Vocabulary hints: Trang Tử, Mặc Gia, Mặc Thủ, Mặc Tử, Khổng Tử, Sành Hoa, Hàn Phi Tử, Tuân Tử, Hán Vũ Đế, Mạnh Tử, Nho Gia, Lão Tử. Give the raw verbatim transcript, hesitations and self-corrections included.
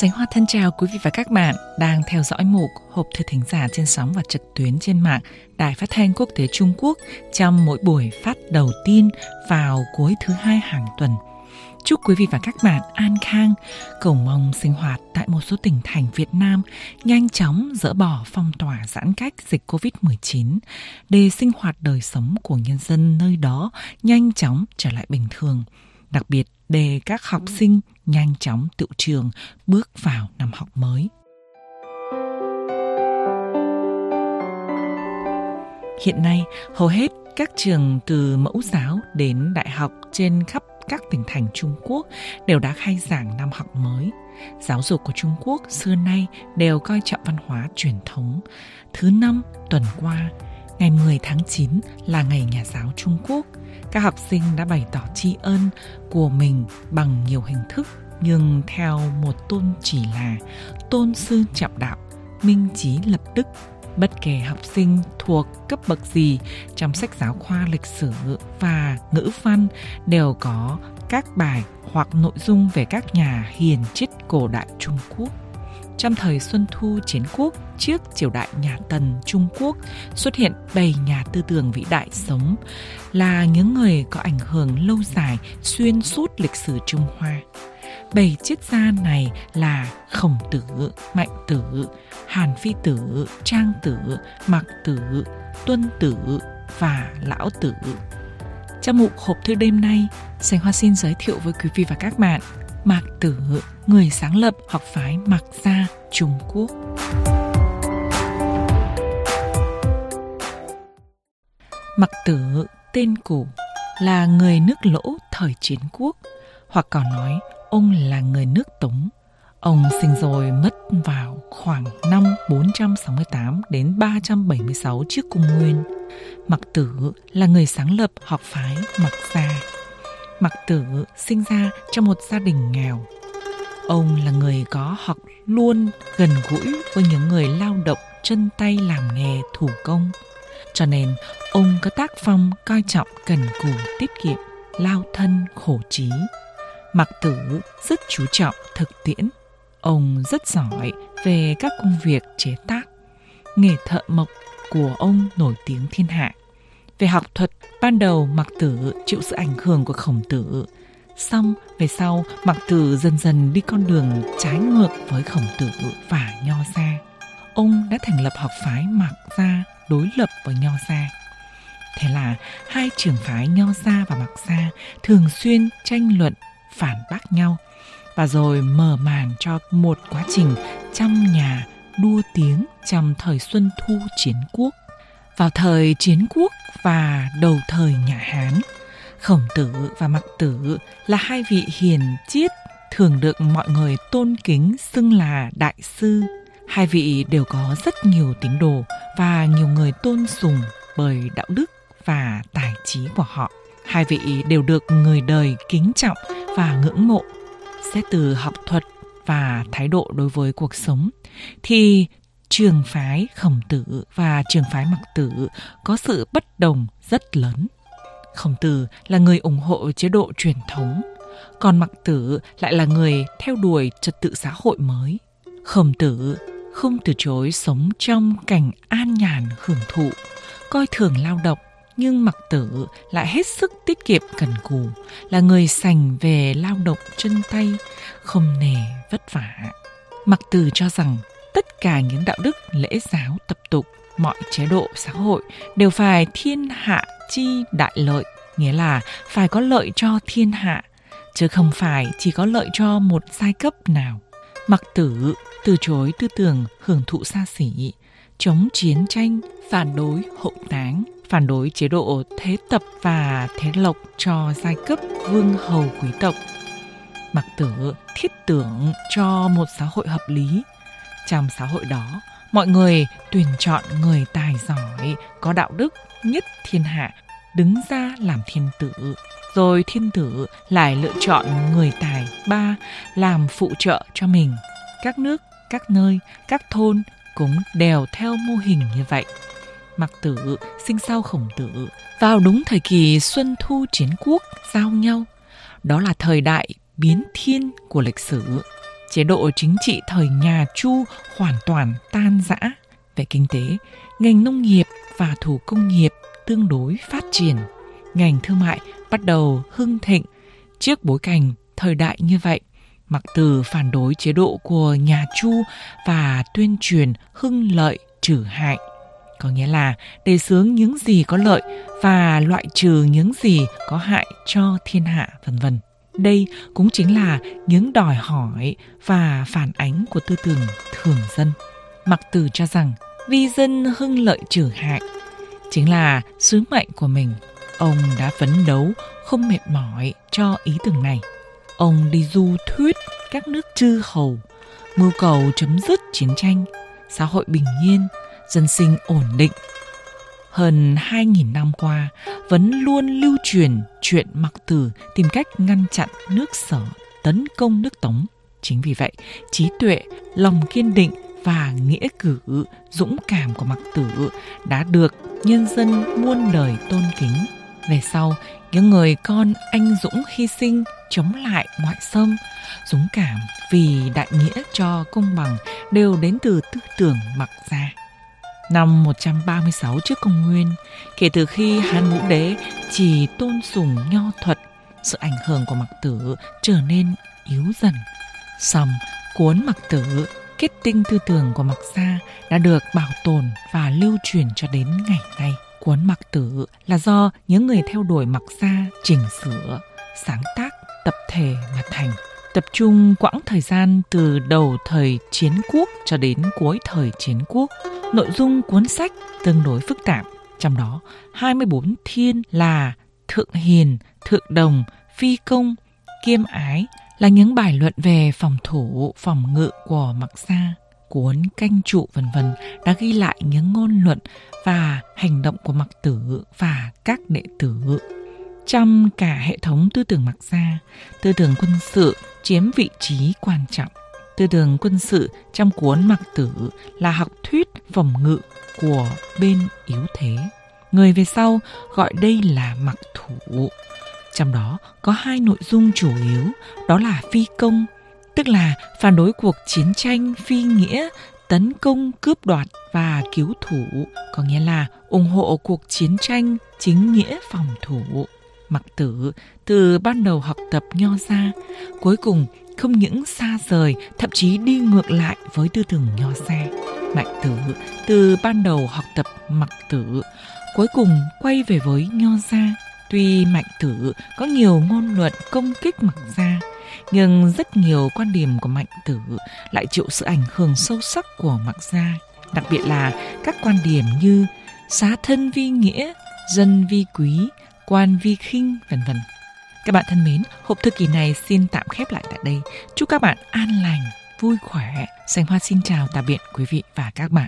Sành Hoa thân chào quý vị và các bạn đang theo dõi mục Hộp thư thính giả trên sóng và trực tuyến trên mạng Đài Phát thanh Quốc tế Trung Quốc trong mỗi buổi phát đầu tiên vào cuối thứ hai hàng tuần. Chúc quý vị và các bạn an khang, cầu mong sinh hoạt tại một số tỉnh thành Việt Nam nhanh chóng dỡ bỏ phong tỏa giãn cách dịch covid mười chín để sinh hoạt đời sống của nhân dân nơi đó nhanh chóng trở lại bình thường, đặc biệt để các học sinh nhanh chóng tựu trường bước vào năm học mới. Hiện nay, hầu hết các trường từ mẫu giáo đến đại học trên khắp các tỉnh thành Trung Quốc đều đã khai giảng năm học mới. Giáo dục của Trung Quốc xưa nay đều coi trọng văn hóa truyền thống. Thứ năm tuần qua, ngày mười tháng chín là ngày Nhà giáo Trung Quốc. Các học sinh đã bày tỏ tri ân của mình bằng nhiều hình thức, nhưng theo một tôn chỉ là tôn sư trọng đạo, minh trí lập đức. Bất kể học sinh thuộc cấp bậc gì, trong sách giáo khoa lịch sử và ngữ văn đều có các bài hoặc nội dung về các nhà hiền triết cổ đại Trung Quốc. Trong thời Xuân Thu Chiến Quốc, trước triều đại nhà Tần Trung Quốc xuất hiện đầy nhà tư tưởng vĩ đại sống, là những người có ảnh hưởng lâu dài xuyên suốt lịch sử Trung Hoa. Bảy triết gia này là Khổng Tử, Mạnh Tử, Hàn Phi Tử, Trang Tử, Mặc Tử, Tuân Tử và Lão Tử. Trong mục Hộp thư đêm nay, Sành Hoa xin giới thiệu với quý vị và các bạn Mặc Tử, người sáng lập học phái Mặc Gia Trung Quốc. Mặc Tử tên cổ là người nước Lỗ thời Chiến Quốc, hoặc còn nói ông là người nước Tống. Ông sinh rồi mất vào khoảng năm bốn trăm sáu mươi tám đến ba trăm bảy mươi sáu trước Công nguyên. Mặc Tử là người sáng lập học phái Mặc Gia. Mặc Tử sinh ra trong một gia đình nghèo. Ông là người có học luôn gần gũi với những người lao động chân tay làm nghề thủ công. Cho nên ông có tác phong coi trọng cần cù tiết kiệm, lao thân khổ trí. Mặc Tử rất chú trọng thực tiễn. Ông rất giỏi về các công việc chế tác. Nghề thợ mộc của ông nổi tiếng thiên hạ. Về học thuật, ban đầu Mặc Tử chịu sự ảnh hưởng của Khổng Tử. Xong về sau, Mặc Tử dần dần đi con đường trái ngược với Khổng Tử và Nho Gia. Ông đã thành lập học phái Mặc Gia đối lập với Nho Gia. Thế là hai trường phái Nho Gia và Mặc Gia thường xuyên tranh luận, phản bác nhau, và rồi mở màn cho một quá trình trăm nhà đua tiếng trong thời Xuân Thu Chiến Quốc. Vào thời Chiến Quốc và đầu thời nhà Hán, Khổng Tử và Mặc Tử là hai vị hiền triết thường được mọi người tôn kính xưng là đại sư. Hai vị đều có rất nhiều tín đồ và nhiều người tôn sùng bởi đạo đức và tài trí của họ. Hai vị đều được người đời kính trọng và ngưỡng mộ. Xét từ học thuật và thái độ đối với cuộc sống thì trường phái Khổng Tử và trường phái Mặc Tử có sự bất đồng rất lớn. Khổng Tử là người ủng hộ chế độ truyền thống, còn Mặc Tử lại là người theo đuổi trật tự xã hội mới. Khổng Tử không từ chối sống trong cảnh an nhàn hưởng thụ, coi thường lao động, nhưng Mặc Tử lại hết sức tiết kiệm cần cù, là người sành về lao động chân tay, không nề vất vả. Mặc Tử cho rằng tất cả những đạo đức, lễ giáo, tập tục, mọi chế độ xã hội đều phải thiên hạ chi đại lợi, nghĩa là phải có lợi cho thiên hạ, chứ không phải chỉ có lợi cho một giai cấp nào. Mặc Tử từ chối tư tưởng hưởng thụ xa xỉ, chống chiến tranh, phản đối hậu táng, phản đối chế độ thế tập và thế lộc cho giai cấp vương hầu quý tộc. Mặc Tử thiết tưởng cho một xã hội hợp lý. Trong xã hội đó, mọi người tuyển chọn người tài giỏi, có đạo đức nhất thiên hạ, đứng ra làm thiên tử. Rồi thiên tử lại lựa chọn người tài ba làm phụ trợ cho mình. Các nước, các nơi, các thôn cũng đều theo mô hình như vậy. Mặc Tử sinh sau Khổng Tử vào đúng thời kỳ Xuân Thu Chiến Quốc giao nhau. Đó là thời đại biến thiên của lịch sử. chế độ chính trị thời nhà Chu hoàn toàn tan rã. Về kinh tế, ngành nông nghiệp và thủ công nghiệp tương đối phát triển, ngành thương mại bắt đầu hưng thịnh. Trước bối cảnh thời đại như vậy, Mặc Tử phản đối chế độ của nhà Chu và tuyên truyền hưng lợi trừ hại, có nghĩa là đề xướng những gì có lợi và loại trừ những gì có hại cho thiên hạ, vân vân. Đây cũng chính là những đòi hỏi và phản ánh của tư tưởng thường dân. Mặc Tử cho rằng vì dân hưng lợi trừ hại chính là sứ mệnh của mình. Ông đã phấn đấu không mệt mỏi cho ý tưởng này. Ông đi du thuyết các nước chư hầu, mưu cầu chấm dứt chiến tranh, xã hội bình yên, dân sinh ổn định. Hơn hai nghìn năm qua vẫn luôn lưu truyền chuyện Mặc Tử tìm cách ngăn chặn nước Sở tấn công nước Tống. Chính vì vậy, trí tuệ, lòng kiên định và nghĩa cử dũng cảm của Mặc Tử đã được nhân dân muôn đời tôn kính. Về sau, những người con anh dũng hy sinh chống lại ngoại xâm, dũng cảm vì đại nghĩa cho công bằng đều đến từ tư tưởng Mặc Gia. Năm một trăm ba mươi sáu trước Công nguyên, kể từ khi Hán Vũ Đế chỉ tôn sùng nho thuật, sự ảnh hưởng của Mặc Tử trở nên yếu dần. Song cuốn Mặc Tử, kết tinh tư tưởng của Mặc Gia đã được bảo tồn và lưu truyền cho đến ngày nay. Cuốn Mặc Tử là do những người theo đuổi Mặc Gia chỉnh sửa, sáng tác tập thể mà thành, tập trung quãng thời gian từ đầu thời Chiến Quốc cho đến cuối thời Chiến Quốc. Nội dung cuốn sách tương đối phức tạp, trong đó hai mươi bốn thiên là thượng hiền, thượng đồng, phi công, kiêm ái là những bài luận về phòng thủ, phòng ngự của Mặc Gia. Cuốn Canh Trụ vân vân đã ghi lại những ngôn luận và hành động của Mặc Tử và các đệ tử. Trong cả hệ thống tư tưởng Mặc Gia, tư tưởng quân sự chiếm vị trí quan trọng. Tư tưởng quân sự trong cuốn Mặc Tử là học thuyết phòng ngự của bên yếu thế. Người về sau gọi đây là Mặc Thủ. Trong đó có hai nội dung chủ yếu, đó là phi công, tức là phản đối cuộc chiến tranh phi nghĩa, tấn công cướp đoạt, và cứu thủ, có nghĩa là ủng hộ cuộc chiến tranh chính nghĩa phòng thủ. Mặc Tử từ ban đầu học tập Nho Gia, cuối cùng không những xa rời, thậm chí đi ngược lại với tư tưởng Nho Gia. Mạnh Tử từ ban đầu học tập Mặc Tử, cuối cùng quay về với Nho Gia. Tuy Mạnh Tử có nhiều ngôn luận công kích Mặc Gia, nhưng rất nhiều quan điểm của Mạnh Tử lại chịu sự ảnh hưởng sâu sắc của Mặc Gia, đặc biệt là các quan điểm như xá thân vi nghĩa, dân vi quý, quan vi khinh, vân vân. Các bạn thân mến, hộp thư kỳ này xin tạm khép lại tại đây. Chúc các bạn an lành, vui khỏe. Sành Hoa xin chào tạm biệt quý vị và các bạn.